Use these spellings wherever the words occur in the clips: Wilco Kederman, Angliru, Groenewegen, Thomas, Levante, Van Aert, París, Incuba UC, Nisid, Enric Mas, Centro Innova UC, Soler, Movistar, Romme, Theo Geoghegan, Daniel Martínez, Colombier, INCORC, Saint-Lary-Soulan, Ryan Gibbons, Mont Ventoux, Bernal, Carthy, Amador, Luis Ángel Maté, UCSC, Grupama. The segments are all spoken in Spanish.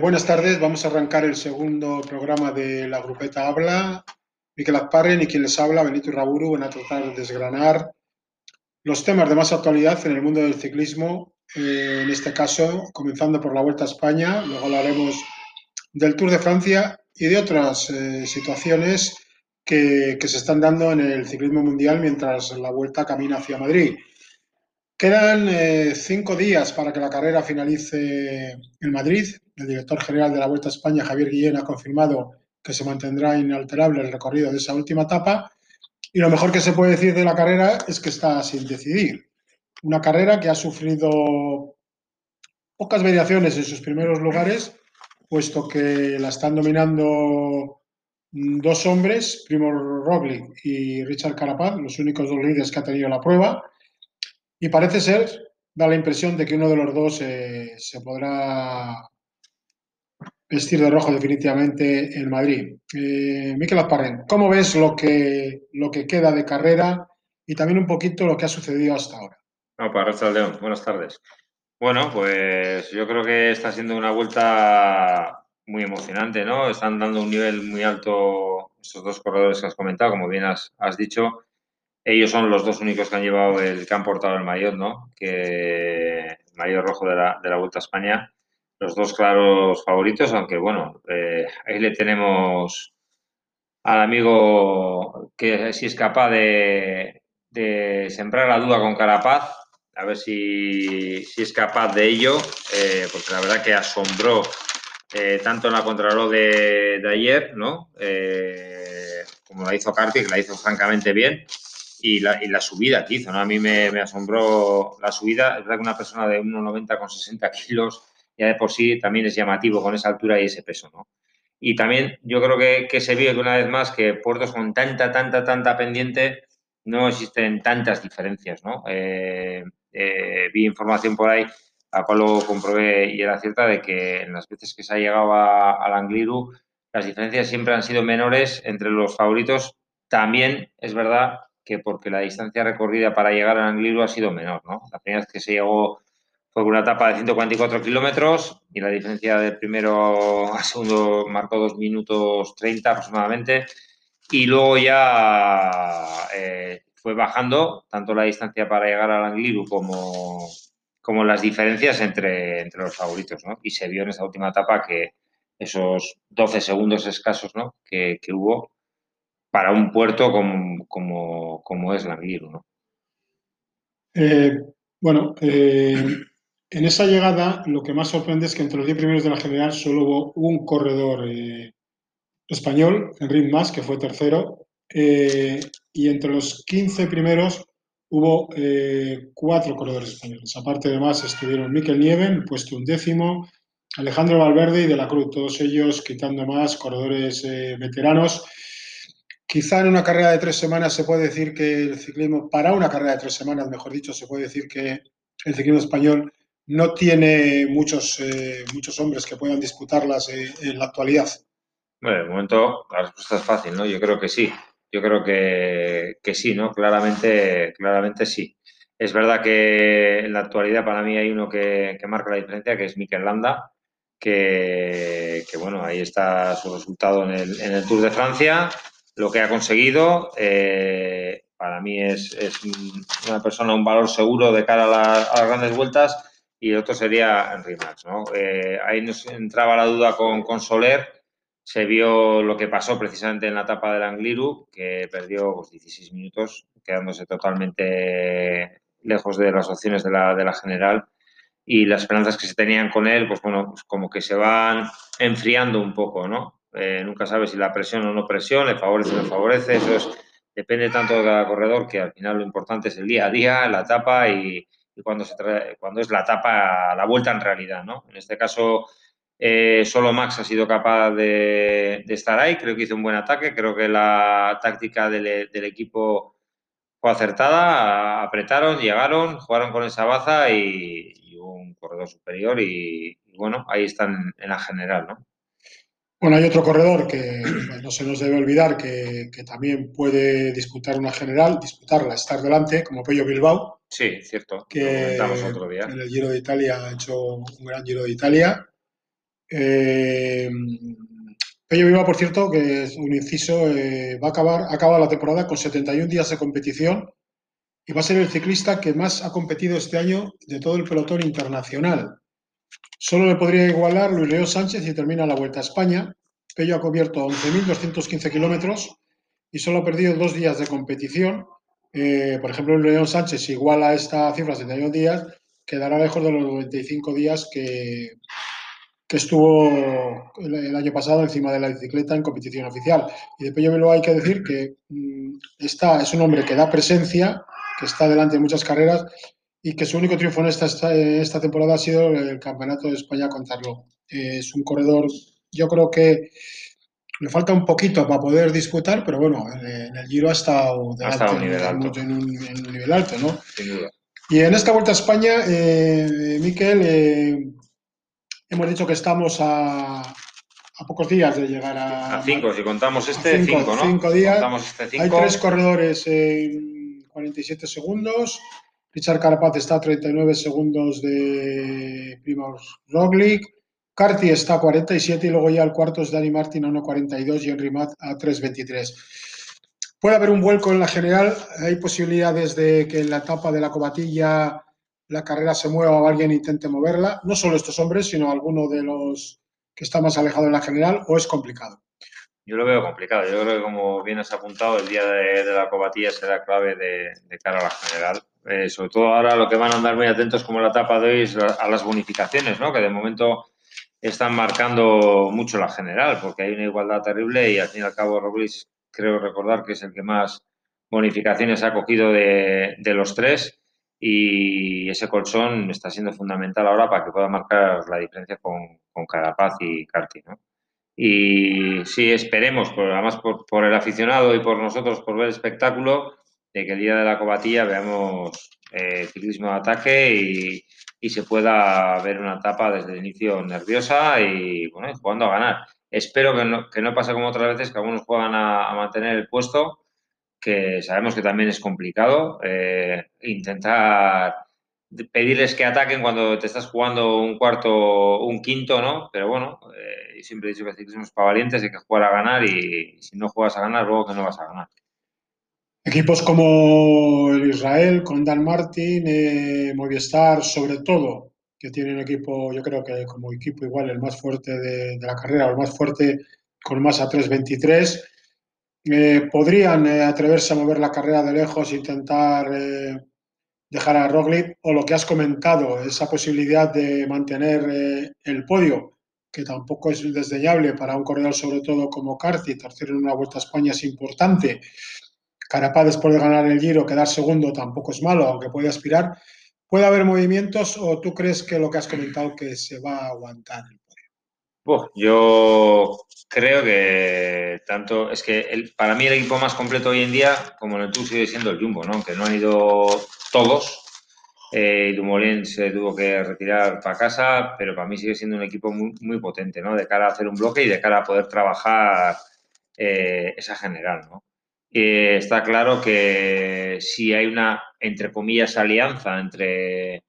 Buenas tardes, vamos a arrancar el segundo programa de la Grupeta Habla. Mikel Azparren y quien les habla, Benito Raburu, van a tratar de desgranar los temas de más actualidad en el mundo del ciclismo, en este caso comenzando por la Vuelta a España, luego hablaremos del Tour de Francia y de otras situaciones que se están dando en el ciclismo mundial mientras la Vuelta camina hacia Madrid. Quedan 5 días para que la carrera finalice en Madrid. El director general de la Vuelta a España, Javier Guillén, ha confirmado que se mantendrá inalterable el recorrido de esa última etapa. Y lo mejor que se puede decir de la carrera es que está sin decidir. Una carrera que ha sufrido pocas variaciones en sus primeros lugares, puesto que la están dominando dos hombres, Primož Roglič y Richard Carapaz, los únicos dos líderes que ha tenido la prueba. Y parece ser, da la impresión de que uno de los dos se podrá vestir de rojo definitivamente en Madrid. Mikel Azparren, ¿cómo ves lo que queda de carrera y también un poquito lo que ha sucedido hasta ahora? Para Richard León, buenas tardes. Bueno, pues yo creo que está siendo una vuelta muy emocionante, ¿no? Están dando un nivel muy alto esos dos corredores que has comentado, como bien has dicho. Ellos son los dos únicos que han llevado que han portado el maillot, ¿no? El maillot rojo de la Vuelta a España. Los dos claros favoritos, aunque bueno, ahí le tenemos al amigo que si es capaz de sembrar la duda con Carapaz, a ver si es capaz de ello, porque la verdad que asombró tanto en la contrarreloj de ayer, ¿no? Como la hizo Carthy, que la hizo francamente bien. Y la subida que hizo, ¿no? A mí me asombró la subida. Es verdad que una persona de 1,90 con 60 kilos ya de por sí también es llamativo con esa altura y ese peso, ¿no? Y también yo creo que se vio que una vez más que puertos con tanta pendiente no existen tantas diferencias, ¿no? Vi información por ahí, la cual lo comprobé y era cierta, de que en las veces que se ha llegado al Angliru las diferencias siempre han sido menores entre los favoritos. También es verdad que porque la distancia recorrida para llegar al Angliru ha sido menor, ¿no? La primera vez que se llegó fue una etapa de 144 kilómetros y la diferencia de primero a segundo marcó 2 minutos 30 aproximadamente, y luego ya fue bajando tanto la distancia para llegar al Angliru como las diferencias entre los favoritos, ¿no? Y se vio en esta última etapa que esos 12 segundos escasos, ¿no? que hubo para un puerto como es la VIRU, ¿no? En esa llegada lo que más sorprende es que entre los 10 primeros de la general solo hubo un corredor español, Enric Mas, que fue tercero, y entre los 15 primeros hubo 4 corredores españoles. Aparte de Mas estuvieron Mikel Nieve, en el puesto 10º, Alejandro Valverde y De la Cruz, todos ellos quitando más corredores veteranos. Quizá en una carrera de 3 semanas se puede decir que el ciclismo, para una carrera de 3 semanas, mejor dicho, se puede decir que el ciclismo español no tiene muchos hombres que puedan disputarlas en la actualidad. Bueno, de momento la respuesta es fácil, ¿no? Yo creo que sí. Yo creo que sí, ¿no? Claramente sí. Es verdad que en la actualidad para mí hay uno que marca la diferencia, que es Mikel Landa, que bueno, ahí está su resultado en el Tour de Francia. Lo que ha conseguido, para mí es una persona, un valor seguro de cara a las grandes vueltas, y el otro sería Enric Mas, ¿no? Ahí nos entraba la duda con Soler. Se vio lo que pasó precisamente en la etapa del Angliru, que perdió 16 minutos, quedándose totalmente lejos de las opciones de la general, y las esperanzas que se tenían con él, pues bueno, pues como que se van enfriando un poco, ¿no? Nunca sabe si la presión o no presión, le favorece o no favorece. Eso depende tanto de cada corredor, que al final lo importante es el día a día, la etapa y cuando es la etapa, la vuelta en realidad, ¿no? En este caso, solo Max ha sido capaz de estar ahí. Creo que hizo un buen ataque, creo que la táctica del equipo fue acertada. Apretaron, llegaron, jugaron con esa baza y hubo un corredor superior y bueno, ahí están en la general, ¿no? Bueno, hay otro corredor que no se nos debe olvidar que también puede disputar una general, disputarla, estar delante, como Pello Bilbao. Sí, cierto. Que lo comentamos otro día. En el Giro de Italia ha hecho un gran Giro de Italia. Pello Bilbao, por cierto, que es un inciso, ha acabado la temporada con 71 días de competición y va a ser el ciclista que más ha competido este año de todo el pelotón internacional. Solo le podría igualar Luis León Sánchez si termina la Vuelta a España. Pello ha cubierto 11.215 kilómetros y solo ha perdido 2 días de competición. Por ejemplo, Luis León Sánchez iguala esta cifra, 71 días, quedará lejos de los 95 días que estuvo el año pasado encima de la bicicleta en competición oficial. Y de Pello Bilbao hay que decir que es un hombre que da presencia, que está delante de muchas carreras y que su único triunfo en esta temporada ha sido el Campeonato de España con Tarlo. Es un corredor, yo creo que le falta un poquito para poder disputar, pero bueno, en el Giro ha estado en un nivel alto, ¿no? Sin duda. Y en esta Vuelta a España, Mikel, hemos dicho que estamos a pocos días de llegar a 5, si contamos este 5, ¿no? 5 días. Contamos este 5. Hay 3 corredores en 47 segundos. Richard Carapaz está a 39 segundos de Primož Roglič. Carthy está a 47 y luego ya el cuarto es Dani Martin a 1.42 y Enric Mas a 3.23. Puede haber un vuelco en la general. Hay posibilidades de que en la etapa de la Covatilla la carrera se mueva o alguien intente moverla. No solo estos hombres, sino alguno de los que está más alejado en la general, o es complicado. Yo lo veo complicado. Yo creo que, como bien has apuntado, el día de la Covatilla será clave de cara a la general. Sobre todo ahora lo que van a andar muy atentos, como en la etapa de hoy, es a las bonificaciones, ¿no? Que de momento están marcando mucho la general, porque hay una igualdad terrible y al fin y al cabo Roglič, creo recordar que es el que más bonificaciones ha cogido de los 3, y ese colchón está siendo fundamental ahora para que pueda marcar la diferencia con Carapaz y Carty, ¿no? Y sí, esperemos, además por el aficionado y por nosotros, por ver el espectáculo, de que el día de la Covatilla veamos ciclismo de ataque y se pueda ver una etapa desde el inicio nerviosa y, bueno, y jugando a ganar. Espero que no pase como otras veces, que algunos juegan a mantener el puesto, que sabemos que también es complicado. Intentar pedirles que ataquen cuando te estás jugando un cuarto, un quinto, ¿no? Pero bueno, siempre he dicho que el ciclismo es para valientes, hay que jugar a ganar y si no juegas a ganar, luego que no vas a ganar. Equipos como el Israel, con Dan Martin, Movistar, sobre todo, que tienen equipo, yo creo que como equipo igual el más fuerte de la carrera, o el más fuerte con más a 3.23, podrían atreverse a mover la carrera de lejos, intentar dejar a Roglič, o lo que has comentado, esa posibilidad de mantener el podio, que tampoco es desdeñable para un corredor sobre todo como Carthy. Tercero en una Vuelta a España es importante. Carapaz, después de ganar el Giro, quedar segundo tampoco es malo, aunque puede aspirar. ¿Puede haber movimientos o tú crees que lo que has comentado que se va a aguantar el podio? Bueno, yo creo que tanto... Es que para mí el equipo más completo hoy en día, como en el Tour, sigue siendo el Jumbo, ¿no? Aunque no han ido todos. Dumoulin se tuvo que retirar para casa, pero para mí sigue siendo un equipo muy, muy potente, ¿no? De cara a hacer un bloque y de cara a poder trabajar esa general, ¿no? Está claro que si hay una, entre comillas, alianza entre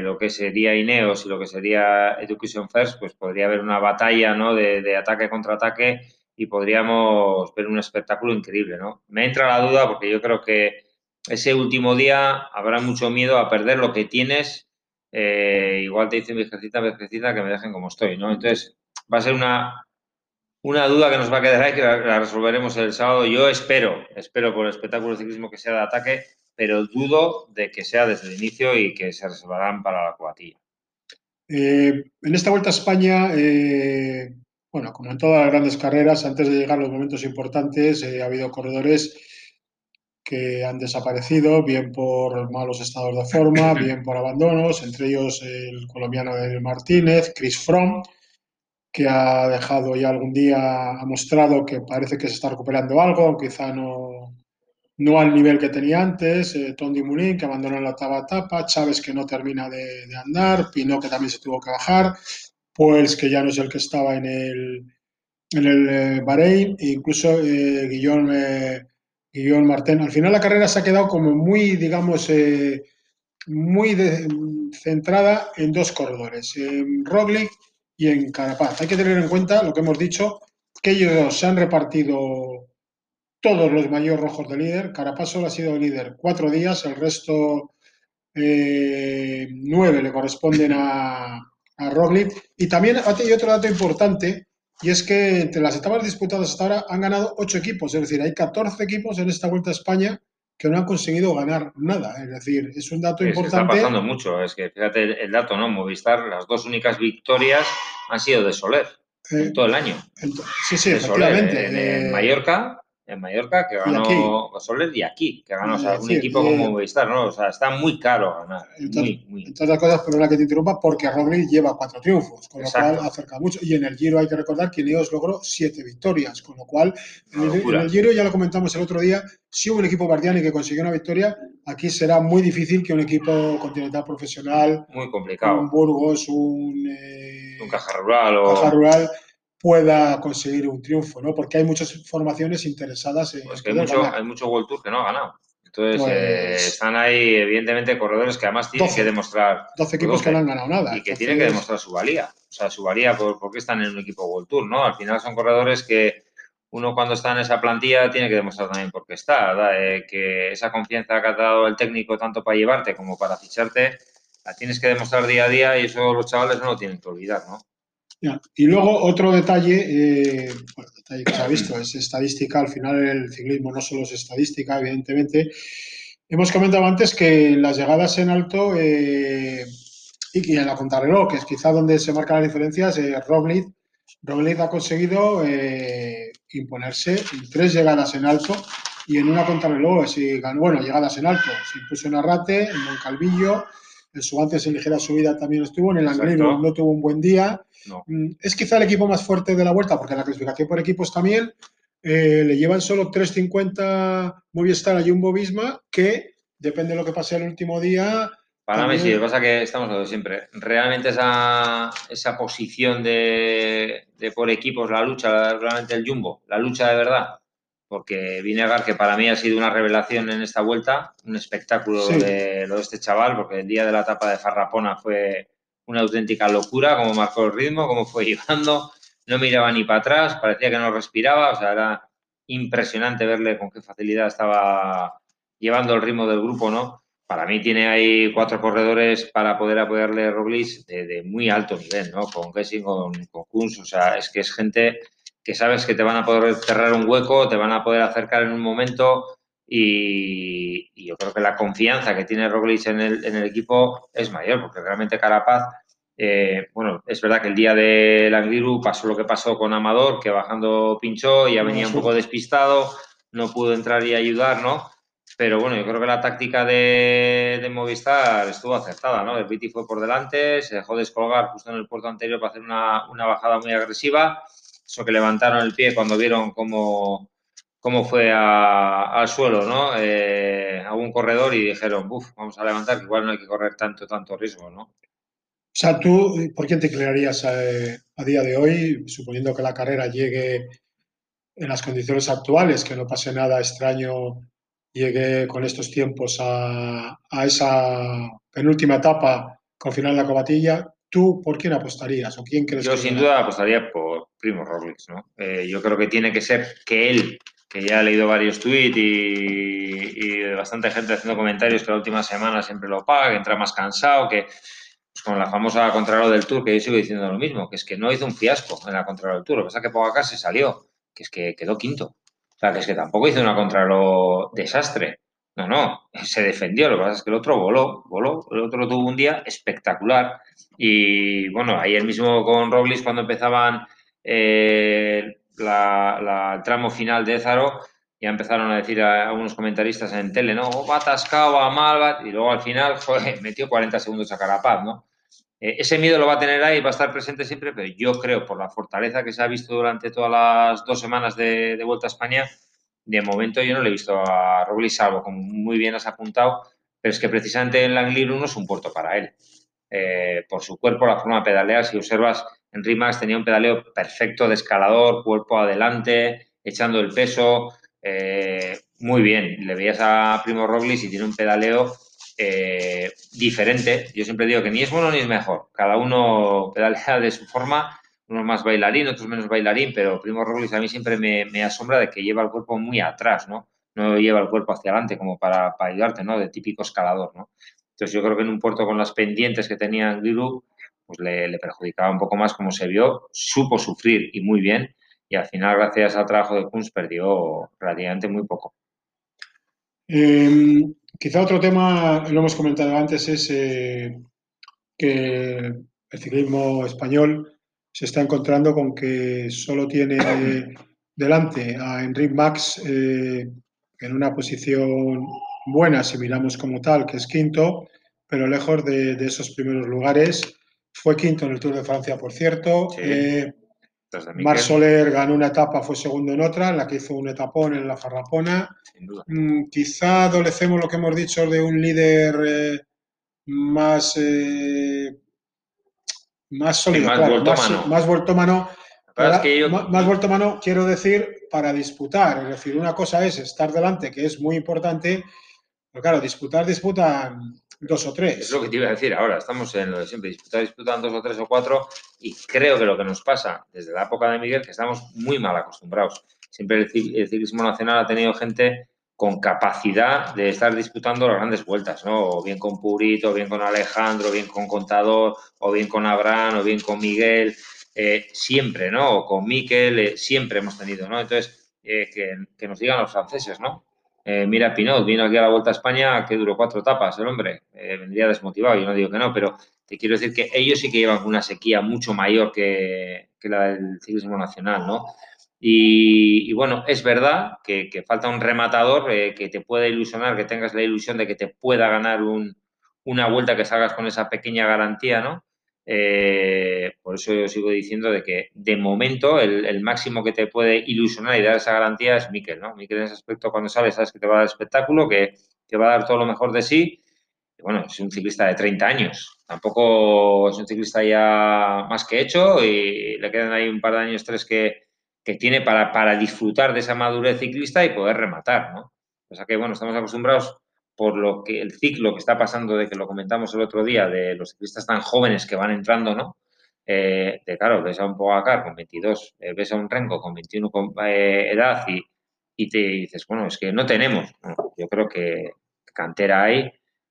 lo que sería INEOS y lo que sería Education First, pues podría haber una batalla, ¿no? de ataque contra ataque y podríamos ver un espectáculo increíble, ¿no? Me entra la duda porque yo creo que ese último día habrá mucho miedo a perder lo que tienes. Igual te dicen viejecita, que me dejen como estoy, ¿no? Entonces va a ser una duda que nos va a quedar ahí, que la resolveremos el sábado. Yo espero por el espectáculo de ciclismo que sea de ataque, pero dudo de que sea desde el inicio y que se reservarán para la Covatilla. En esta Vuelta a España, bueno, como en todas las grandes carreras, antes de llegar a los momentos importantes, ha habido corredores que han desaparecido, bien por malos estados de forma, bien por abandonos, entre ellos el colombiano Dani Martínez, Chris Froome, que ha dejado ya algún día, ha mostrado que parece que se está recuperando algo, quizá no al nivel que tenía antes. Tom Dumoulin, que abandonó la octava etapa, Chávez, que no termina de andar, Pinot, que también se tuvo que bajar, Poels, que ya no es el que estaba en el Bahrein, e incluso Guillén Martin. Al final la carrera se ha quedado como muy, digamos, muy centrada en 2 corredores. Roglič y en Carapaz. Hay que tener en cuenta lo que hemos dicho, que ellos se han repartido todos los maillots rojos de líder. Carapaz solo ha sido líder 4 días, el resto 9 le corresponden a Roglič. Y también hay otro dato importante, y es que entre las etapas disputadas hasta ahora han ganado 8 equipos, es decir, hay 14 equipos en esta Vuelta a España que no han conseguido ganar nada, es decir, es un dato importante. Está pasando mucho, es que fíjate el dato, ¿no? Movistar, las 2 únicas victorias han sido de Soler, en todo el año. Sí, sí, efectivamente. En Mallorca, que ganó Soler, y aquí, que ganó, o sea, un equipo como Movistar, ¿no? O sea, está muy caro ganar. Entre otras cosas, perdona que te interrumpa, porque Roglič lleva 4 triunfos, con lo cual acerca mucho. Y en el Giro hay que recordar que INEOS logró 7 victorias, con lo cual, en el Giro, ya lo comentamos el otro día, si hubo un equipo Bardiani que consiguió una victoria, aquí será muy difícil que un equipo continental profesional, muy complicado, un Burgos, un Caja Rural, pueda conseguir un triunfo, ¿no? Porque hay muchas formaciones interesadas en... Pues que hay mucho World Tour que no ha ganado. Entonces, pues, están ahí, evidentemente, corredores que además tienen 12, que demostrar... 12 equipos que no han ganado nada. Y que tienen que demostrar su valía. O sea, su valía porque están en un equipo World Tour, ¿no? Al final son corredores que uno, cuando está en esa plantilla, tiene que demostrar también por qué está, ¿verdad? Que esa confianza que ha dado el técnico tanto para llevarte como para ficharte, la tienes que demostrar día a día, y eso los chavales no lo tienen que olvidar, ¿no? Ya. Y luego otro detalle, detalle que se ha visto, es estadística. Al final el ciclismo no solo es estadística, evidentemente. Hemos comentado antes que las llegadas en alto y en la contrarreloj, que es quizá donde se marcan las diferencias, Roglič ha conseguido imponerse en 3 llegadas en alto y en una contrarreloj. Llegadas en alto, se impuso en Arrate, en Moncalvillo. En su antes en ligera subida también estuvo, en el Angliru no tuvo un buen día. No. Es quizá el equipo más fuerte de la Vuelta, porque en la clasificación por equipos también le llevan solo 3.50 Movistar a Jumbo-Visma, que depende de lo que pase el último día. Para mí sí, lo que pasa es que estamos hablando siempre. Realmente esa posición de por equipos, la lucha, realmente el Jumbo, la lucha de verdad. Porque Vinegar, que para mí ha sido una revelación en esta Vuelta, un espectáculo de lo de este chaval, porque el día de la etapa de Farrapona fue una auténtica locura, como marcó el ritmo, como fue llevando, no miraba ni para atrás, parecía que no respiraba, o sea, era impresionante verle con qué facilidad estaba llevando el ritmo del grupo, ¿no? Para mí tiene ahí 4 corredores para poder apoyarle a Roglič de muy alto nivel, ¿no? Con Gessing, con Kunz, o sea, es que es gente que sabes que te van a poder cerrar un hueco, te van a poder acercar en un momento, y yo creo que la confianza que tiene Roglič en el equipo es mayor, porque realmente Carapaz, bueno, es verdad que el día del Angliru pasó lo que pasó con Amador, que bajando pinchó, ya venía un poco despistado, no pudo entrar y ayudar, ¿no? Pero bueno, yo creo que la táctica de Movistar estuvo acertada, ¿no? El Viti fue por delante, se dejó descolgar justo en el puerto anterior para hacer una bajada muy agresiva. Eso que levantaron el pie cuando vieron cómo fue al suelo, ¿no? A un corredor, y dijeron, vamos a levantar, que igual no hay que correr tanto riesgo, ¿no? O sea, tú, ¿por quién te inclinarías a día de hoy, suponiendo que la carrera llegue en las condiciones actuales, que no pase nada extraño, llegue con estos tiempos a esa penúltima etapa con final de la Covatilla? ¿Tú por quién apostarías o quién crees? Yo sin duda apostaría por Primož Roglič, ¿no? Yo creo que tiene que ser que él, que ya he leído varios tuits y bastante gente haciendo comentarios que la última semana siempre lo paga, que entra más cansado, que pues con la famosa contrarreloj del Tour, que yo sigo diciendo lo mismo, que es que no hizo un fiasco en la contrarreloj del Tour. Lo que pasa es que Pogacar se salió, que es que quedó quinto. O sea, que es que tampoco hizo una contrarreloj desastre. No, se defendió, lo que pasa es que el otro voló, el otro tuvo un día espectacular. Y bueno, ayer mismo con Roglič, cuando empezaban el tramo final de Ézaro, ya empezaron a decir a algunos comentaristas en tele, ¿no? Va atascado, va mal, y luego al final, joder, metió 40 segundos a Carapaz, ¿no? Ese miedo lo va a tener ahí, va a estar presente siempre, pero yo creo, por la fortaleza que se ha visto durante todas las 2 semanas de Vuelta a España, de momento yo no le he visto a Roglič, salvo como muy bien has apuntado, pero es que precisamente el Angliru no es un puerto para él. Por su cuerpo, la forma de pedalear, si observas, Enric Mas tenía un pedaleo perfecto de escalador, cuerpo adelante, echando el peso, muy bien. Le veías a Primož Roglič y tiene un pedaleo diferente. Yo siempre digo que ni es bueno ni es mejor. Cada uno pedalea de su forma, unos más bailarín, otros menos bailarín, pero Primož Roglič a mí siempre me asombra de que lleva el cuerpo muy atrás, ¿no? No lleva el cuerpo hacia adelante como para ayudarte, ¿no? De típico escalador, ¿no? Entonces yo creo que en un puerto con las pendientes que tenía Angliru, pues le perjudicaba un poco más, como se vio, supo sufrir y muy bien, y al final, gracias al trabajo de Kunz, perdió relativamente muy poco. Quizá otro tema, lo hemos comentado antes, es que el ciclismo español se está encontrando con que solo tiene delante a Enric Mas en una posición buena, si miramos como tal, que es quinto, pero lejos de esos primeros lugares. Fue quinto en el Tour de Francia, por cierto. Sí. Mar Soler ganó una etapa, fue segundo en otra, en la que hizo un etapón en la Farrapona. Sin duda. Quizá adolecemos lo que hemos dicho de un líder más sólido, más, claro, más vueltómano. Para, es que yo... Más vueltómano, quiero decir, para disputar. Es decir, una cosa es estar delante, que es muy importante, pero claro, disputan dos o tres. Es lo que te iba a decir ahora, estamos en lo de siempre, disputan dos o tres o cuatro, y creo que lo que nos pasa desde la época de Miguel, que estamos muy mal acostumbrados. Siempre el ciclismo nacional ha tenido gente con capacidad de estar disputando las grandes vueltas, ¿no? O bien con Purito, o bien con Alejandro, o bien con Contador, o bien con Abraham, o bien con Miguel, siempre, ¿no? O con Mikel, siempre hemos tenido, ¿no? Entonces, que nos digan los franceses, ¿no? Mira, Pinot vino aquí a la Vuelta a España, que duró 4 etapas el hombre, vendría desmotivado, yo no digo que no, pero te quiero decir que ellos sí que llevan una sequía mucho mayor que la del ciclismo nacional, ¿no? Y bueno, es verdad que falta un rematador que te pueda ilusionar, que tengas la ilusión de que te pueda ganar una vuelta, que salgas con esa pequeña garantía, ¿no? Por eso yo sigo diciendo de que de momento el máximo que te puede ilusionar y dar esa garantía es Mikel, ¿no? Mikel en ese aspecto, cuando sale, sabes que te va a dar espectáculo, que va a dar todo lo mejor de sí. Y bueno, es un ciclista de 30 años, tampoco es un ciclista ya más que hecho, y le quedan ahí un par de años, 3 que tiene para disfrutar de esa madurez ciclista y poder rematar, ¿no? O sea que bueno, estamos acostumbrados, por lo que el ciclo que está pasando, de que lo comentamos el otro día, de los ciclistas tan jóvenes que van entrando, ¿no? De claro, ves a un Pogacar con 22, ves a un Renko con 21 edad y te dices, bueno, es que no tenemos. Bueno, yo creo que cantera hay.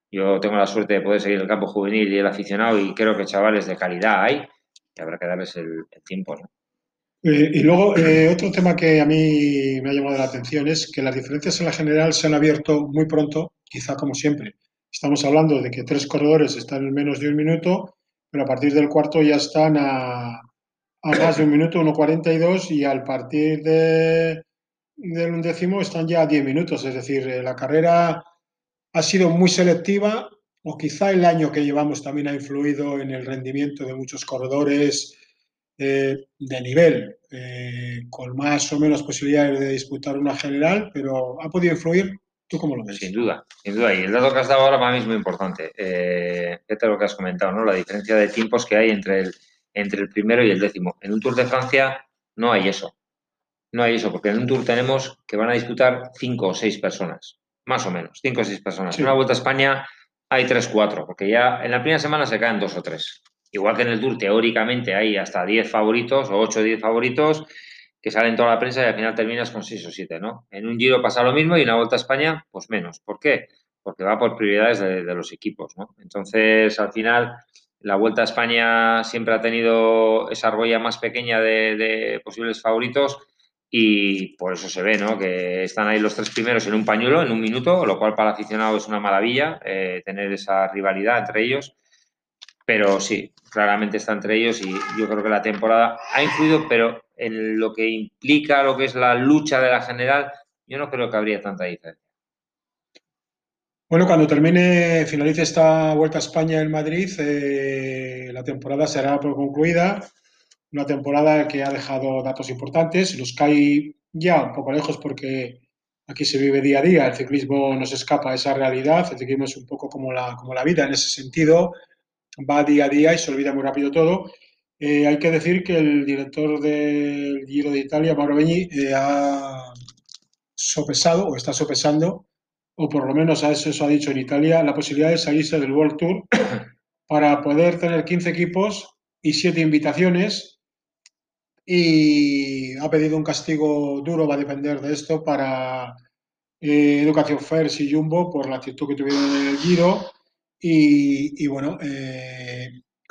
Yo tengo la suerte de poder seguir el campo juvenil y el aficionado, y creo que chavales de calidad hay, y habrá que darles el tiempo, ¿no? Y luego, otro tema que a mí me ha llamado la atención es que las diferencias en la general se han abierto muy pronto, quizá como siempre. Estamos hablando de que 3 corredores están en menos de 1 minuto, pero a partir del cuarto ya están a más de 1 minuto, 1:42, y al partir del undécimo están ya a 10 minutos. Es decir, la carrera ha sido muy selectiva, o quizá el año que llevamos también ha influido en el rendimiento de muchos corredores de nivel, con más o menos posibilidades de disputar una general, pero ha podido influir. ¿Tú cómo lo ves? Sin duda. Y el dato que has dado ahora para mí es muy importante. Fíjate lo que has comentado, ¿no? La diferencia de tiempos que hay entre el primero y el décimo. En un Tour de Francia no hay eso. No hay eso, porque en un Tour tenemos que van a disputar 5 o 6 personas, más o menos, 5 o 6 personas. Sí. En una Vuelta a España hay 3, 4, porque ya en la primera semana se caen 2 o 3. Igual que en el Tour, teóricamente, hay hasta 10 favoritos o 8 o 10 favoritos que salen toda la prensa, y al final terminas con 6 o 7, ¿no? En un Giro pasa lo mismo, y en la Vuelta a España, pues menos. ¿Por qué? Porque va por prioridades de los equipos, ¿no? Entonces, al final, la Vuelta a España siempre ha tenido esa argolla más pequeña de posibles favoritos, y por eso se ve, ¿no? Que están ahí los 3 primeros en un pañuelo, en 1 minuto, lo cual para el aficionado es una maravilla, tener esa rivalidad entre ellos. Pero sí, claramente está entre ellos, y yo creo que la temporada ha influido, pero en lo que implica lo que es la lucha de la general, yo no creo que habría tanta diferencia. Bueno, cuando finalice esta Vuelta a España en Madrid, la temporada será por concluida. Una temporada que ha dejado datos importantes, los que hay ya un poco lejos, porque aquí se vive día a día, el ciclismo nos escapa a esa realidad, el ciclismo es un poco como la vida en ese sentido. Va día a día y se olvida muy rápido todo. Hay que decir que el director del Giro de Italia, Mauro Begni, ha sopesado, o está sopesando, o por lo menos a eso ha dicho en Italia, la posibilidad de salirse del World Tour para poder tener 15 equipos y 7 invitaciones, y ha pedido un castigo duro, va a depender de esto, para Education First y Jumbo por la actitud que tuvieron en el Giro, y bueno,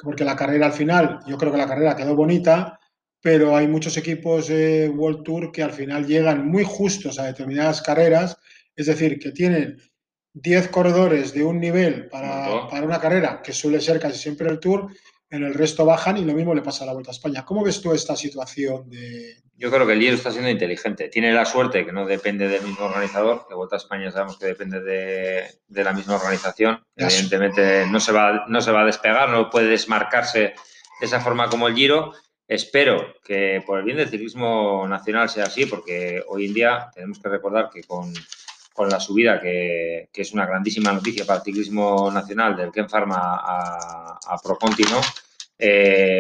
porque la carrera al final, yo creo que la carrera quedó bonita, pero hay muchos equipos World Tour que al final llegan muy justos a determinadas carreras, es decir, que tienen 10 corredores de un nivel para una carrera, que suele ser casi siempre el Tour, en el resto bajan y lo mismo le pasa a la Vuelta a España. ¿Cómo ves tú esta situación de...? Yo creo que el INEOS está siendo inteligente. Tiene la suerte que no depende del mismo organizador, que Vuelta a España sabemos que depende de la misma organización. Evidentemente no se va a despegar, no puede desmarcarse de esa forma como el Giro. Espero que por el bien del ciclismo nacional sea así, porque hoy en día tenemos que recordar que con la subida, que es una grandísima noticia para el ciclismo nacional del Ken Pharma a Proconti, ¿no?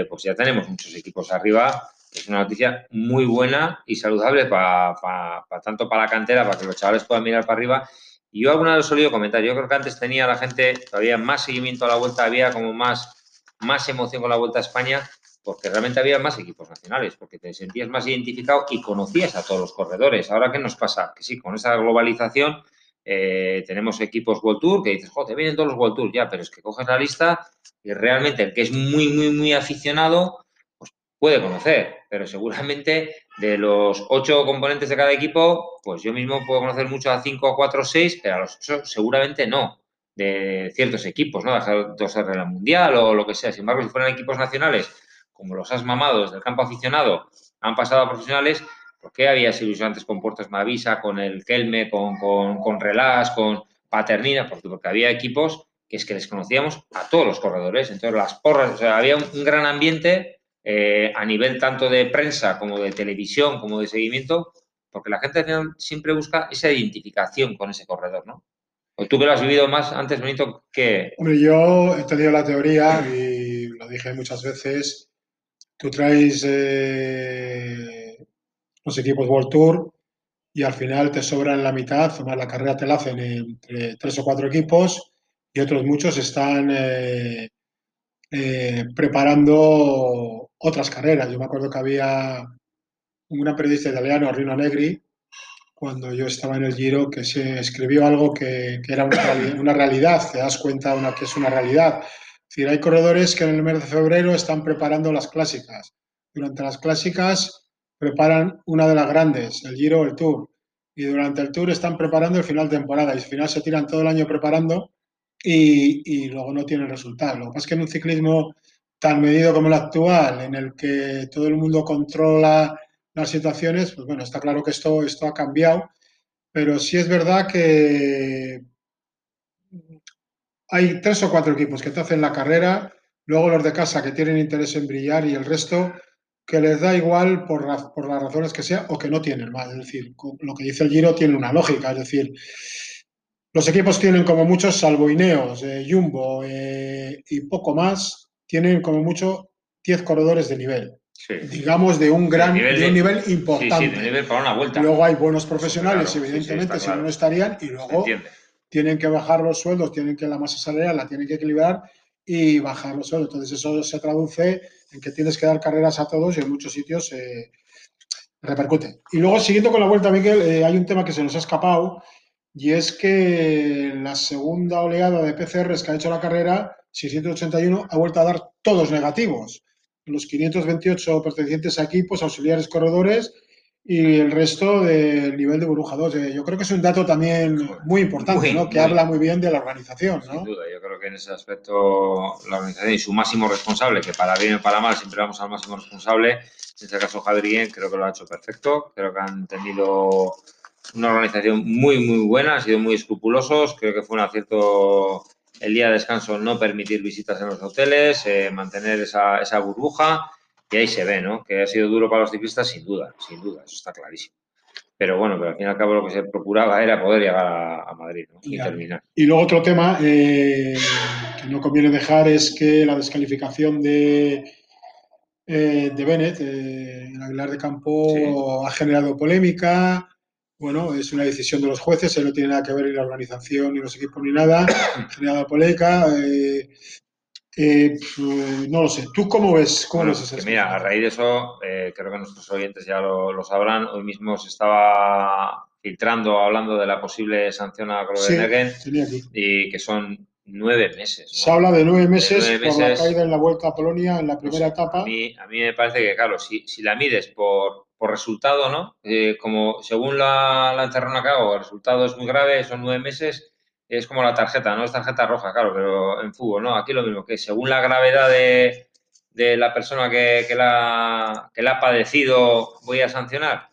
Pues ya tenemos muchos equipos arriba. Es una noticia muy buena y saludable tanto para la cantera, para que los chavales puedan mirar para arriba. Y yo alguna vez os he oído comentar, yo creo que antes tenía la gente todavía más seguimiento a la Vuelta, había como más emoción con la Vuelta a España, porque realmente había más equipos nacionales, porque te sentías más identificado y conocías a todos los corredores. Ahora, ¿qué nos pasa? Que sí, con esa globalización tenemos equipos World Tour que dices, joder, vienen todos los World Tour, ya, pero es que coges la lista y realmente el que es muy, muy, muy aficionado pues puede conocer, pero seguramente de los 8 componentes de cada equipo, pues yo mismo puedo conocer mucho a 5, 4, 6, pero a los 8 seguramente no, de ciertos equipos, ¿no? De la Mundial o lo que sea. Sin embargo, si fueran equipos nacionales, como los has mamado desde el campo aficionado, han pasado a profesionales, porque habías ilusión antes con Puertas Mavisa, con el Kelme, con Relás, con Paternina, porque había equipos que es que les conocíamos a todos los corredores. Entonces, las porras, o sea, había un gran ambiente a nivel tanto de prensa como de televisión, como de seguimiento, porque la gente al final siempre busca esa identificación con ese corredor, ¿no? O tú que lo has vivido más antes, Benito, que... Hombre, yo he tenido la teoría, y lo dije muchas veces, tú traes los equipos World Tour y al final te sobran la mitad, más la carrera te la hacen entre 3 o 4 equipos y otros muchos están preparando otras carreras. Yo me acuerdo que había una periodista italiana, Rino Negri, cuando yo estaba en el Giro, que se escribió algo que era una realidad, te das cuenta que es una realidad. Es decir, hay corredores que en el mes de febrero están preparando las clásicas. Durante las clásicas preparan una de las grandes, el Giro o el Tour. Y durante el Tour están preparando el final de temporada. Y al final se tiran todo el año preparando y luego no tienen resultado. Lo que pasa es que en un ciclismo tan medido como el actual, en el que todo el mundo controla las situaciones, pues bueno, está claro que esto ha cambiado. Pero sí es verdad que... hay 3 o 4 equipos que te hacen la carrera, luego los de casa que tienen interés en brillar y el resto que les da igual por las razones que sea o que no tienen más. Es decir, lo que dice el Giro tiene una lógica. Es decir, los equipos tienen como muchos, salvo INEOS, Jumbo y poco más, tienen como mucho 10 corredores de nivel. Sí. Digamos, de un nivel importante. Sí, de nivel para una vuelta. Luego hay buenos profesionales, claro, evidentemente, sí, claro. Si no estarían, y luego... tienen que bajar los sueldos, la masa salarial la tienen que equilibrar y bajar los sueldos. Entonces eso se traduce en que tienes que dar carreras a todos y en muchos sitios repercute. Y luego, siguiendo con la Vuelta, Mikel, hay un tema que se nos ha escapado y es que la segunda oleada de PCRs que ha hecho la carrera, 681, ha vuelto a dar todos negativos. Los 528 pertenecientes a equipos, auxiliares, corredores... y el resto del nivel de Burbuja 2. Yo creo que es un dato también muy importante, ¿no? Que habla muy bien de la organización, ¿no? Sin duda, yo creo que en ese aspecto la organización y su máximo responsable, que para bien o para mal siempre vamos al máximo responsable, en este caso Javier Guillén, creo que lo ha hecho perfecto, creo que han tenido una organización muy, muy buena, han sido muy escrupulosos, creo que fue un acierto el día de descanso no permitir visitas en los hoteles, mantener esa burbuja. Y ahí se ve, ¿no? Que ha sido duro para los ciclistas, sin duda, eso está clarísimo. Pero bueno, pero al fin y al cabo lo que se procuraba era poder llegar a Madrid, ¿no? Y terminar. Y luego otro tema que no conviene dejar es que la descalificación de Bennett, el Aguilar de Campo, sí, ha generado polémica. Bueno, es una decisión de los jueces, no tiene nada que ver ni la organización, ni los equipos, ni nada, ni nada polémica. No lo sé. ¿Tú cómo ves? ¿Cómo bueno, ves? Mira, a raíz de eso, creo que nuestros oyentes ya lo sabrán, hoy mismo se estaba filtrando, hablando de la posible sanción a Groenewegen, sí, y que son 9 meses. ¿No? Se habla de 9 meses, de 9 meses por la caída en la Vuelta a Polonia en la primera etapa. A mí me parece que, claro, si la mides por resultado, ¿no? Como según la encerrona que hago, el resultado es muy grave, son 9 meses... Es como la tarjeta, no es tarjeta roja, claro, pero en fútbol, ¿no? Aquí lo mismo, que según la gravedad de la persona que la ha padecido, voy a sancionar.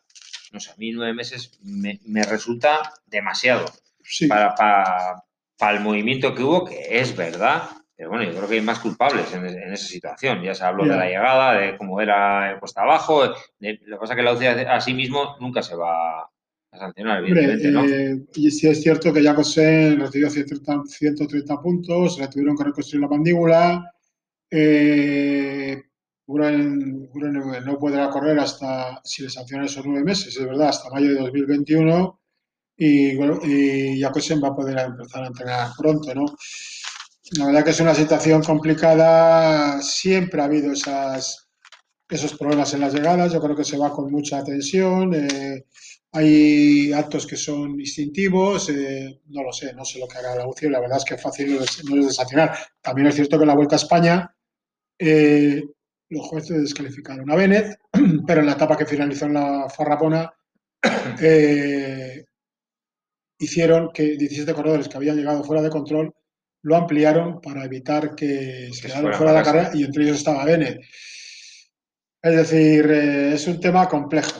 No sé, a mí 9 meses me resulta demasiado, sí, para el movimiento que hubo, que es verdad. Pero bueno, yo creo que hay más culpables en esa situación. Ya se habló de la llegada, de cómo era cuesta abajo. Lo que pasa es que la UCI a sí mismo nunca se va a sancionar, evidentemente, ¿no? Y sí es cierto que Jacobsen recibió 130 puntos, le tuvieron que reconstruir la mandíbula. Guren no podrá correr hasta, si le sancionan esos 9 meses, es verdad, hasta mayo de 2021. Y bueno, Jacobsen va a poder empezar a entrenar pronto, ¿no? La verdad que es una situación complicada. Siempre ha habido esos problemas en las llegadas. Yo creo que se va con mucha tensión. Hay actos que son instintivos, no lo sé, no sé lo que hará la UCI, la verdad es que fácil no es de sancionar. También es cierto que en la Vuelta a España los jueces descalificaron a Bennett, pero en la etapa que finalizó en la Farrapona hicieron que 17 corredores que habían llegado fuera de control lo ampliaron para evitar que se quedaran fuera de la carrera, y entre ellos estaba Bennett. Es decir, es un tema complejo,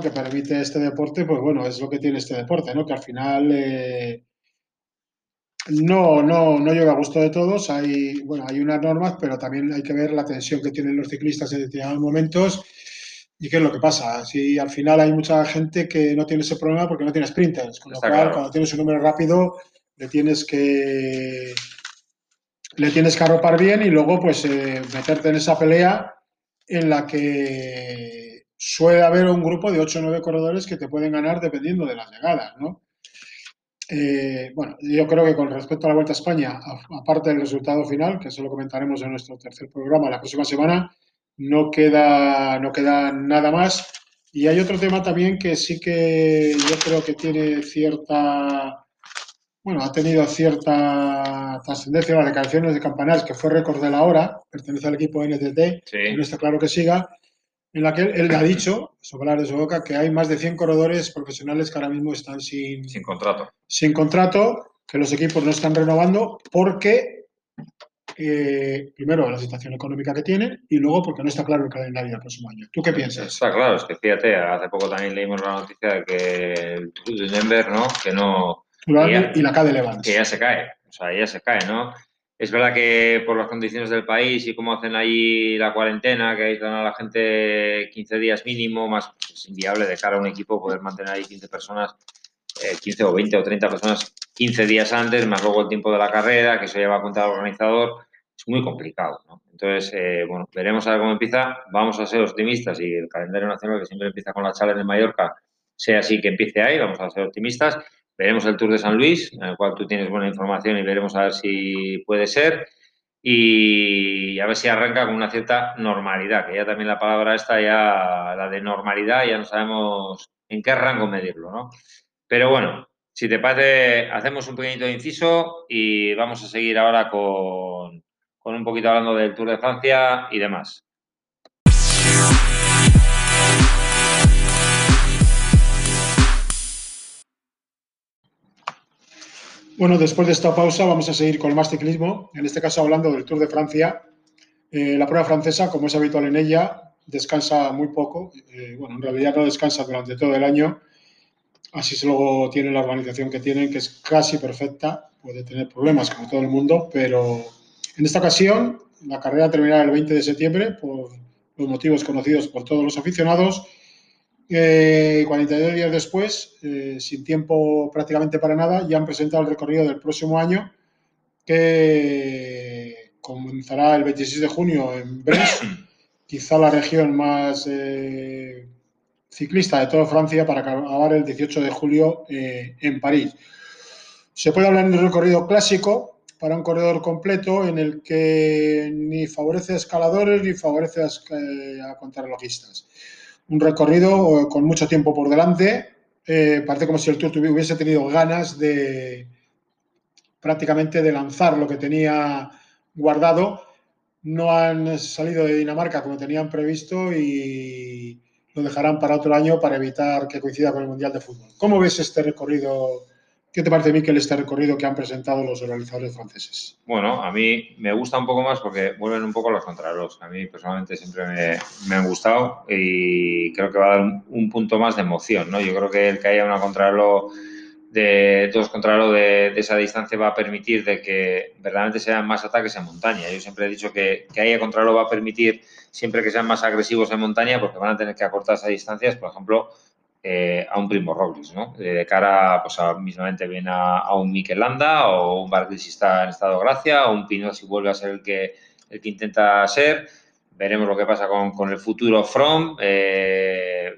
que permite este deporte, pues bueno, es lo que tiene este deporte, ¿no? Que al final no llega a gusto de todos. Hay unas normas, pero también hay que ver la tensión que tienen los ciclistas en determinados momentos y qué es lo que pasa. Si al final hay mucha gente que no tiene ese problema porque no tiene sprinters, con lo cual, claro, cuando tienes un número rápido le tienes que arropar bien y luego pues meterte en esa pelea en la que suele haber un grupo de 8 o 9 corredores que te pueden ganar dependiendo de las llegadas, ¿no? Bueno, yo creo que con respecto a la Vuelta a España, aparte del resultado final, que eso lo comentaremos en nuestro tercer programa la próxima semana, no queda nada más. Y hay otro tema también que sí que yo creo que tiene ha tenido cierta trascendencia en las declaraciones de Campanar, que fue récord de la hora, pertenece al equipo NTT, sí, que no está claro que siga, en la que él ha dicho, sobre la de su boca, que hay más de 100 corredores profesionales que ahora mismo están sin contrato, que los equipos no están renovando porque, primero, la situación económica que tienen y luego porque no está claro el calendario del próximo año. ¿Tú qué piensas? Está claro, es que fíjate, hace poco también leímos la noticia de que el Tour de Denver, ¿no? Que no... Y la cae de Levante. Que ya se cae, ¿no? Es verdad que por las condiciones del país y cómo hacen ahí la cuarentena, que aíslan a la gente 15 días mínimo, más es inviable de cara a un equipo poder mantener ahí 15 personas, 15 o 20 o 30 personas 15 días antes, más luego el tiempo de la carrera, que eso lleva a cuenta al organizador, es muy complicado, ¿no? Entonces, bueno, veremos a ver cómo empieza, vamos a ser optimistas y el calendario nacional que siempre empieza con la Challenge de Mallorca, sea así que empiece ahí, vamos a ser optimistas. Veremos el Tour de San Luis, en el cual tú tienes buena información y veremos a ver si puede ser. Y a ver si arranca con una cierta normalidad, que ya también la palabra esta, ya la de normalidad, ya no sabemos en qué rango medirlo, ¿no? Pero bueno, si te parece, hacemos un pequeñito inciso y vamos a seguir ahora con un poquito hablando del Tour de Francia y demás. Bueno, después de esta pausa vamos a seguir con más ciclismo, en este caso hablando del Tour de Francia. La prueba francesa, como es habitual en ella, descansa muy poco. En realidad no descansa durante todo el año. Así se luego tiene la organización que tienen, que es casi perfecta. Puede tener problemas, como todo el mundo, pero en esta ocasión la carrera terminará el 20 de septiembre por los motivos conocidos por todos los aficionados. 42 días después, sin tiempo prácticamente para nada, ya han presentado el recorrido del próximo año, que comenzará el 26 de junio en Brest, quizá la región más ciclista de toda Francia para acabar el 18 de julio en París. Se puede hablar de un recorrido clásico para un corredor completo en el que ni favorece a escaladores ni favorece a contrarrelojistas. Un recorrido con mucho tiempo por delante. Parece como si el Tour hubiese tenido ganas de prácticamente de lanzar lo que tenía guardado. No han salido de Dinamarca como tenían previsto y lo dejarán para otro año para evitar que coincida con el Mundial de Fútbol. ¿Cómo ves este recorrido? ¿Qué te parece, Mikel, este recorrido que han presentado los organizadores franceses? Bueno, a mí me gusta un poco más porque vuelven un poco los contrarreloj. A mí personalmente siempre me han gustado y creo que va a dar un punto más de emoción, ¿no? Yo creo que el que haya una contrarreloj de dos contrarreloj de esa distancia va a permitir de que verdaderamente sean más ataques en montaña. Yo siempre he dicho que haya contrarreloj va a permitir siempre que sean más agresivos en montaña porque van a tener que acortar esas distancias, por ejemplo, a un Primož Roglič, ¿no? De cara, pues, mismamente bien a un Mikel Landa o un Bardiani si está en estado de gracia o un Pinot si vuelve a ser el que intenta ser. Veremos lo que pasa con el futuro Froome.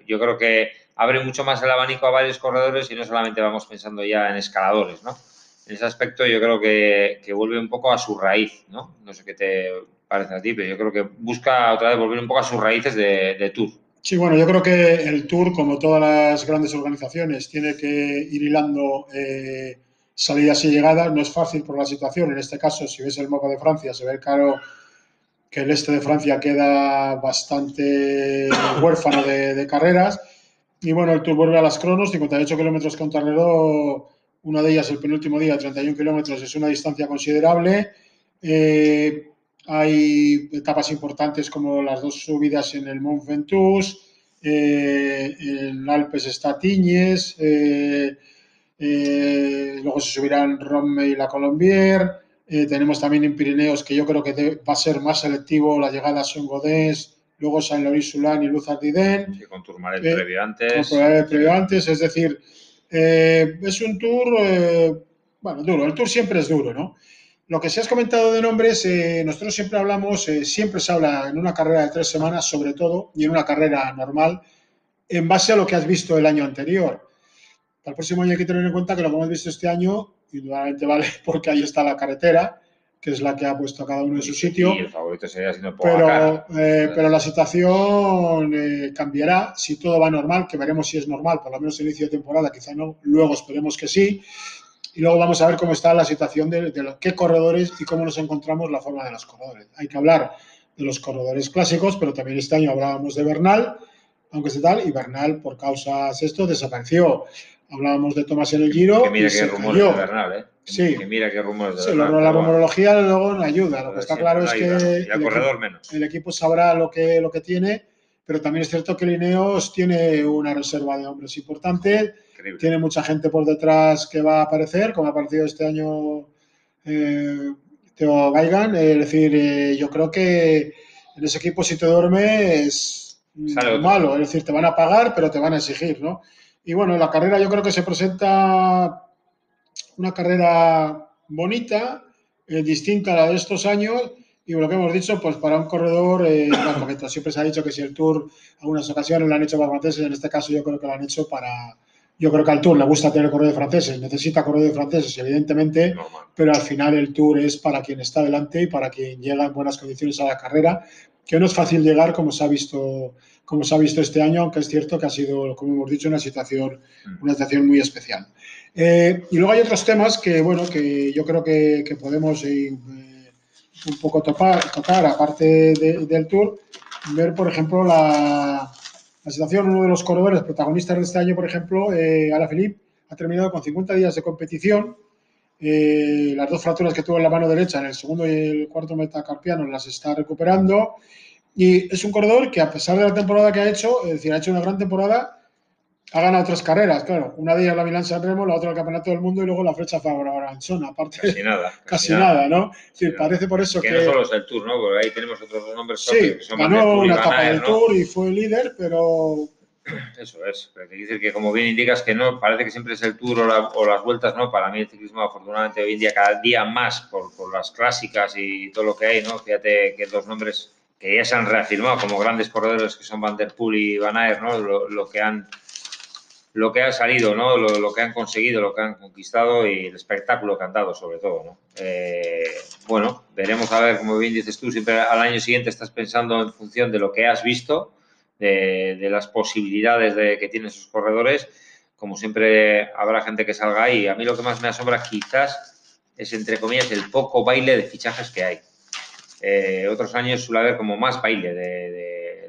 Yo creo que abre mucho más el abanico a varios corredores y no solamente vamos pensando ya en escaladores, ¿no? En ese aspecto yo creo que vuelve un poco a su raíz, ¿no? No sé qué te parece a ti, pero yo creo que busca otra vez volver un poco a sus raíces de Tour. Sí, bueno, yo creo que el Tour, como todas las grandes organizaciones, tiene que ir hilando salidas y llegadas. No es fácil por la situación. En este caso, si ves el mapa de Francia, se ve claro que el este de Francia queda bastante huérfano de carreras. Y bueno, el Tour vuelve a las cronos, 58 kilómetros contrarreloj, una de ellas el penúltimo día, 31 kilómetros, es una distancia considerable. Hay etapas importantes como las dos subidas en el Mont Ventoux, en Alpes está Tignes, luego se subirán Romme y la Colombier. Tenemos también en Pirineos, que yo creo que va a ser más selectivo la llegada a Saint-Gaudens, luego Saint-Lary-Soulan y Luz Ardiden. Sí, con Tourmalet previo antes. Con Tourmalet previo antes, es decir, es un Tour, bueno, duro. El Tour siempre es duro, ¿no? Lo que sí has comentado de nombres, nosotros siempre hablamos, siempre se habla en una carrera de 3 semanas, sobre todo, y en una carrera normal, en base a lo que has visto el año anterior. Para el próximo año hay que tener en cuenta que lo que hemos visto este año, indudablemente vale, porque ahí está la carretera, que es la que ha puesto a cada uno en su sitio. Y el favorito sería si no Pogacar. Pero la situación cambiará, si todo va normal, que veremos si es normal, por lo menos el inicio de temporada, quizá no, luego esperemos que sí. Y luego vamos a ver cómo está la situación de los, qué corredores y cómo nos encontramos la forma de los corredores. Hay que hablar de los corredores clásicos, pero también este año hablábamos de Bernal, aunque sea tal, y Bernal por causas esto desapareció. Hablábamos de Tomás en el Giro. Que mira qué rumores de Bernal, ¿eh? Sí. Que mira qué rumores de Bernal. Sí, la rumorología luego no ayuda. Lo que está claro es que el equipo sabrá lo que tiene, pero también es cierto que el INEOS tiene una reserva de hombres importante. Increíble. Tiene mucha gente por detrás que va a aparecer, como ha aparecido este año Theo Geoghegan. Es decir, yo creo que en ese equipo si te duerme es malo. Es decir, te van a pagar, pero te van a exigir, ¿no? Y bueno, la carrera yo creo que se presenta una carrera bonita, distinta a la de estos años. Y lo que hemos dicho, pues para un corredor, bueno, siempre se ha dicho que si el Tour algunas ocasiones lo han hecho para franceses, en este caso yo creo que lo han hecho para... Yo creo que al Tour le gusta tener corredores franceses, necesita corredores franceses, evidentemente, normal. Pero al final el Tour es para quien está delante y para quien llega en buenas condiciones a la carrera, que no es fácil llegar como se ha visto este año, aunque es cierto que ha sido, como hemos dicho, una situación muy especial. Y luego hay otros temas que, bueno, que yo creo que podemos un poco tocar, aparte del Tour, ver, por ejemplo, la situación. Uno de los corredores protagonistas de este año, por ejemplo, Alaphilippe, ha terminado con 50 días de competición. Las dos fracturas que tuvo en la mano derecha, en el segundo y el cuarto metacarpiano, las está recuperando. Y es un corredor que, a pesar de la temporada que ha hecho, es decir, ha hecho una gran temporada, ha ganado 3 carreras, claro. Una de ellas la Milán-San Remo, la otra el Campeonato del Mundo y luego la Flecha Fabra-Baranzona. Casi nada, ¿no? Es decir, parece por eso que... no solo es el Tour, ¿no? Porque ahí tenemos otros dos nombres. Sí, que son ganó una etapa del Tour y fue el líder, pero... Eso es. Pero quiere decir que, como bien indicas, que no, parece que siempre es el Tour o las vueltas, ¿no? Para mí el ciclismo, afortunadamente, hoy en día cada día más por las clásicas y todo lo que hay, ¿no? Fíjate que dos nombres que ya se han reafirmado como grandes corredores, que son Van der Poel y Van Aert, ¿no? Lo que ha salido, ¿no? Lo que han conseguido, lo que han conquistado y el espectáculo que han dado, sobre todo, ¿no? Bueno, veremos a ver, como bien dices tú, siempre al año siguiente estás pensando en función de lo que has visto, de las posibilidades que tienen esos corredores. Como siempre habrá gente que salga ahí. A mí lo que más me asombra quizás es, entre comillas, el poco baile de fichajes que hay. Otros años suele haber como más baile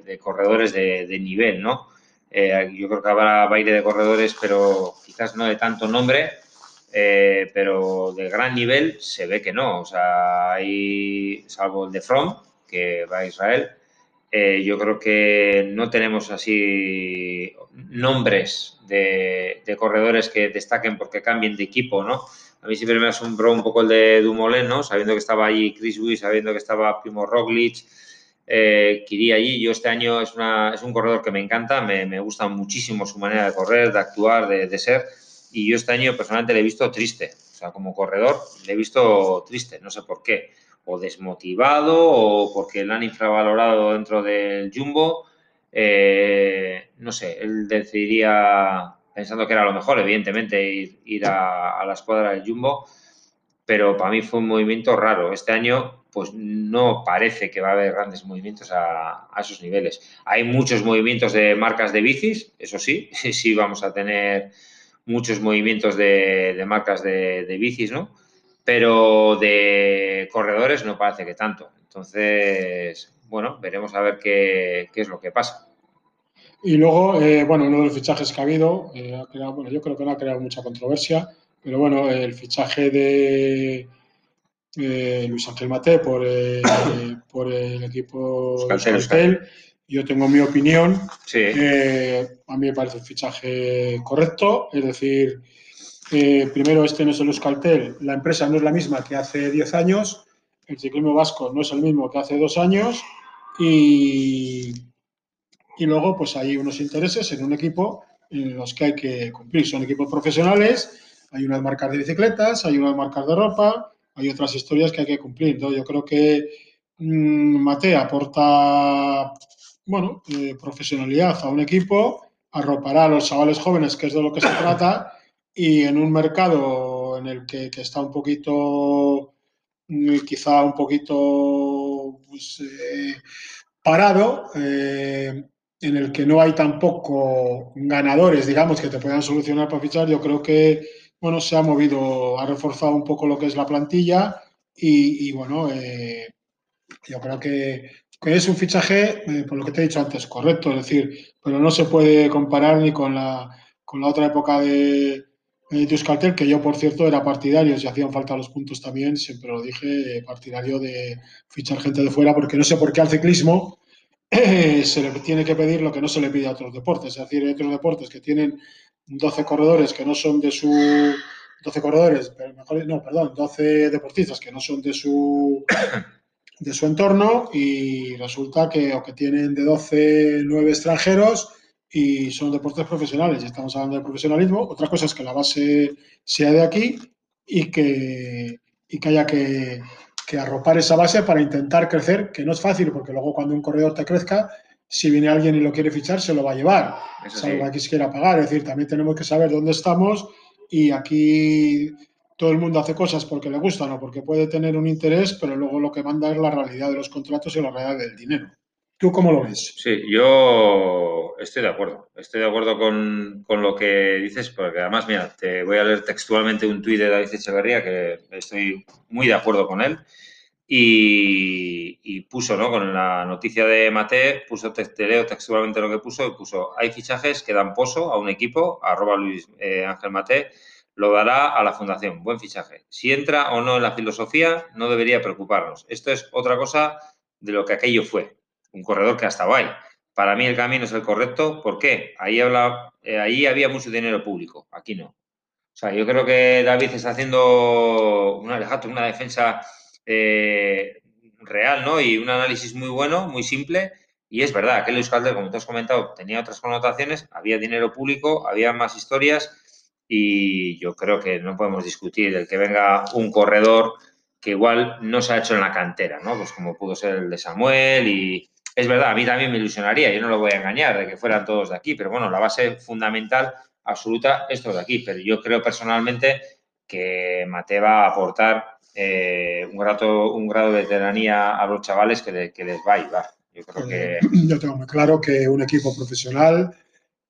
de corredores de nivel, ¿no? Yo creo que habrá baile de corredores, pero quizás no de tanto nombre, pero de gran nivel se ve que no. O sea, hay, salvo el de Froome, que va a Israel, yo creo que no tenemos así nombres de corredores que destaquen porque cambien de equipo, ¿no? A mí siempre me asombró un poco el de Dumoulin, ¿no? Sabiendo que estaba allí Chris Wiis, sabiendo que estaba Primož Roglič, Quería allí. Yo este año es un corredor que me encanta, me gusta muchísimo su manera de correr, de actuar, de ser, y yo este año personalmente le he visto triste. O sea, como corredor le he visto triste, no sé por qué, o desmotivado o porque le han infravalorado dentro del Jumbo, no sé, él decidiría, pensando que era lo mejor, evidentemente, ir a la escuadra del Jumbo, pero para mí fue un movimiento raro. Este año pues no parece que va a haber grandes movimientos a esos niveles. Hay muchos movimientos de marcas de bicis, eso sí, sí vamos a tener muchos movimientos de marcas de bicis, ¿no? Pero de corredores no parece que tanto. Entonces, bueno, veremos a ver qué es lo que pasa. Y luego, bueno, uno de los fichajes que ha habido, bueno, yo creo que no ha creado mucha controversia, pero bueno, el fichaje de... Luis Ángel Maté por el equipo Euskaltel. Yo tengo mi opinión, sí. A mí me parece un fichaje correcto, es decir, primero, este no es el Euskaltel, la empresa no es la misma que hace 10 años, el ciclismo vasco no es el mismo que hace 2 años, y luego pues hay unos intereses en un equipo en los que hay que cumplir. Son equipos profesionales, hay unas marcas de bicicletas, hay unas marcas de ropa, hay otras historias que hay que cumplir, ¿no? Yo creo que Mate aporta, bueno, profesionalidad a un equipo, arropará a los chavales jóvenes, que es de lo que se trata, y en un mercado en el que está un poquito, quizá un poquito pues, parado, en el que no hay tampoco ganadores, digamos, que te puedan solucionar para fichar. Yo creo que, bueno, se ha movido, ha reforzado un poco lo que es la plantilla y bueno, yo creo que es un fichaje, por lo que te he dicho antes, correcto. Es decir, pero no se puede comparar ni con la otra época de Euskaltel, que yo, por cierto, era partidario, si hacían falta los puntos también, siempre lo dije, partidario de fichar gente de fuera, porque no sé por qué al ciclismo se le tiene que pedir lo que no se le pide a otros deportes. Es decir, hay otros deportes que tienen 12 corredores que no son de su... 12 corredores, pero mejor, no, perdón, 12 deportistas que no son de su entorno, y resulta que o que tienen de 12, 9 extranjeros y son deportes profesionales. Ya estamos hablando de profesionalismo. Otra cosa es que la base sea de aquí y que haya que arropar esa base para intentar crecer, que no es fácil, porque luego cuando un corredor te crezca, si viene alguien y lo quiere fichar, se lo va a llevar, salvo a quien se quiera pagar. Es decir, también tenemos que saber dónde estamos, y aquí todo el mundo hace cosas porque le gustan o porque puede tener un interés, pero luego lo que manda es la realidad de los contratos y la realidad del dinero. ¿Tú cómo lo ves? Sí, yo estoy de acuerdo. Estoy de acuerdo con lo que dices, porque además, mira, te voy a leer textualmente un tuit de David Echeverría, que estoy muy de acuerdo con él. Y puso, ¿no? Con la noticia de Mate, puso, te leo textualmente lo que puso, y puso: hay fichajes que dan pozo a un equipo, arroba Luis Ángel Mate, lo dará a la fundación, buen fichaje. Si entra o no en la filosofía, no debería preocuparnos. Esto es otra cosa de lo que aquello fue, un corredor que ha estado ahí. Para mí el camino es el correcto, ¿por qué? Ahí había mucho dinero público, aquí no. O sea, yo creo que David está haciendo una defensa... real, ¿no? Y un análisis muy bueno, muy simple, y es verdad que el Euskaltel, como tú has comentado, tenía otras connotaciones, había dinero público, había más historias, y yo creo que no podemos discutir el que venga un corredor que igual no se ha hecho en la cantera, ¿no? Pues como pudo ser el de Samuel y... Es verdad, a mí también me ilusionaría, yo no lo voy a engañar, de que fueran todos de aquí, pero bueno, la base fundamental absoluta es todo de aquí. Pero yo creo personalmente que Mate va a aportar un grado de veteranía a los chavales que les va a ayudar. Yo creo que... Yo tengo muy claro que un equipo profesional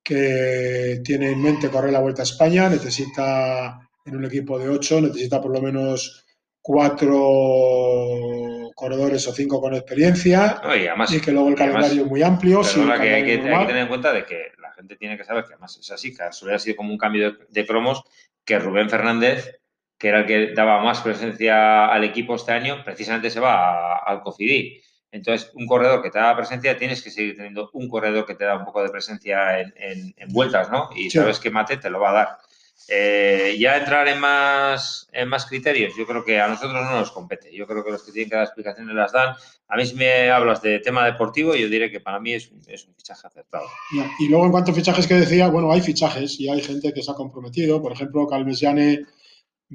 que tiene en mente correr la Vuelta a España necesita, en un equipo de 8, necesita por lo menos 4 corredores o 5 con experiencia, no, y, además, y que luego el calendario es muy amplio. Que hay que tener en cuenta de que la gente tiene que saber que además es así, que Soler ha sido como un cambio de cromos, que Rubén Fernández, que era el que daba más presencia al equipo este año, precisamente se va al Cofidis. Entonces, un corredor que te da presencia, tienes que seguir teniendo un corredor que te da un poco de presencia en vueltas, ¿no? Y sí, sabes que Mate te lo va a dar. Ya entrar en más criterios, yo creo que a nosotros no nos compete. Yo creo que los que tienen que dar explicaciones las dan. A mí si me hablas de tema deportivo, yo diré que para mí es un fichaje acertado. Y luego, en cuanto a fichajes que decía, bueno, hay fichajes y hay gente que se ha comprometido. Por ejemplo, Calvesiane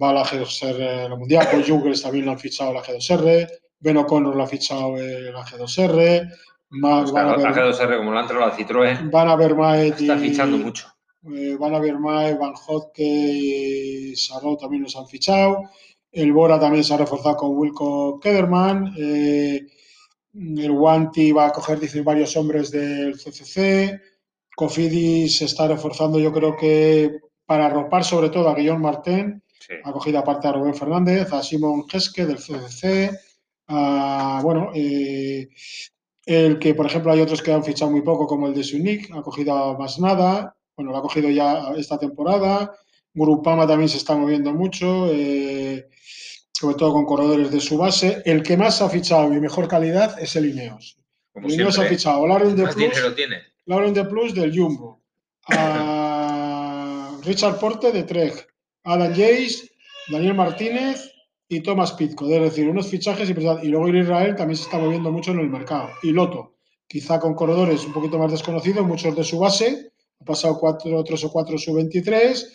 va a la G2R, la Mundial. Paul Jungels también lo han fichado a la G2R. Ben O'Connor lo ha fichado la G2R. Más, claro, van a ver, la G2R, como lo han traído la Citroën, van a ver más. Está fichando mucho. Van a ver más, Van Hotke y Saró también los han fichado. El Bora también se ha reforzado con Wilco Kederman. El Wanty va a coger, dicen, varios hombres del CCC. Cofidis se está reforzando, yo creo que para arropar sobre todo a Guillaume Martin. Sí. Ha cogido aparte a Rubén Fernández, a Simon Geske del CCC. El que, por ejemplo, hay otros que han fichado muy poco, como el de Sunik, ha cogido a Masnada. Bueno, lo ha cogido ya esta temporada. Grupama también se está moviendo mucho, sobre todo con corredores de su base. El que más ha fichado y mejor calidad es el INEOS. Como el INEOS siempre, ha fichado Lauren de Plus del Jumbo, a Richard Porte de Trek, Adam Jace, Daniel Martínez y Thomas Pitco. Es decir, unos fichajes y luego Israel también se está moviendo mucho en el mercado. Y Lotto, quizá con corredores un poquito más desconocidos, muchos de su base. Ha pasado 3 o 4 sub-23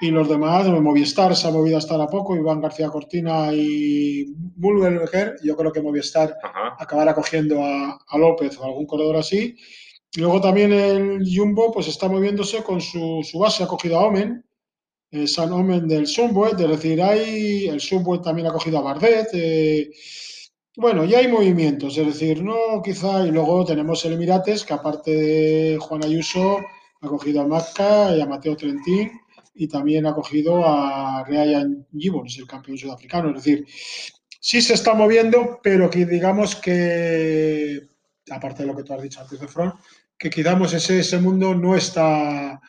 y los demás, Movistar se ha movido hasta ahora poco, Iván García Cortina y Bulberger. Yo creo que Movistar acabará cogiendo a López o algún corredor así. Y luego también el Jumbo pues está moviéndose con su base, ha cogido a Omen, San Omen del Sunweb, es decir, el Sunweb también ha cogido a Bardet. Bueno, ya hay movimientos, es decir, no quizá. Y luego tenemos el Emirates, que aparte de Juan Ayuso... ha cogido a Macca y a Mateo Trentin y también ha cogido a Ryan Gibbons, el campeón sudafricano. Es decir, sí se está moviendo, pero que digamos que, aparte de lo que tú has dicho antes de Fron, que quizás ese mundo no está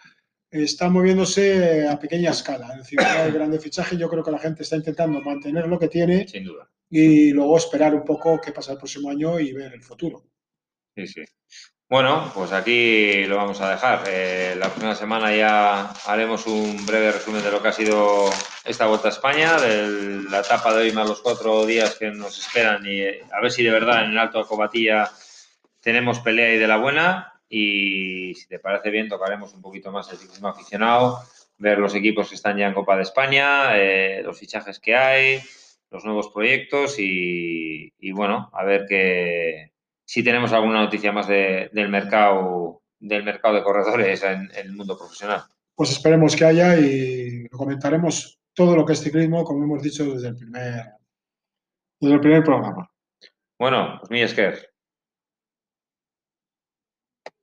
moviéndose a pequeña escala. Es decir, no hay grandes fichajes. Yo creo que la gente está intentando mantener lo que tiene. Sin duda. Y luego esperar un poco qué pasa el próximo año y ver el futuro. Sí, sí. Bueno, pues aquí lo vamos a dejar. La próxima semana ya haremos un breve resumen de lo que ha sido esta Vuelta a España, de la etapa de hoy más los 4 días que nos esperan, y a ver si de verdad en el Alto de Covatilla tenemos pelea y de la buena. Y si te parece bien, tocaremos un poquito más el ciclismo aficionado, ver los equipos que están ya en Copa de España, los fichajes que hay, los nuevos proyectos y bueno, a ver qué... si tenemos alguna noticia más del mercado de corredores en el mundo profesional. Pues esperemos que haya y lo comentaremos todo lo que es ciclismo, como hemos dicho desde el primer programa. Bueno, pues mi Esker,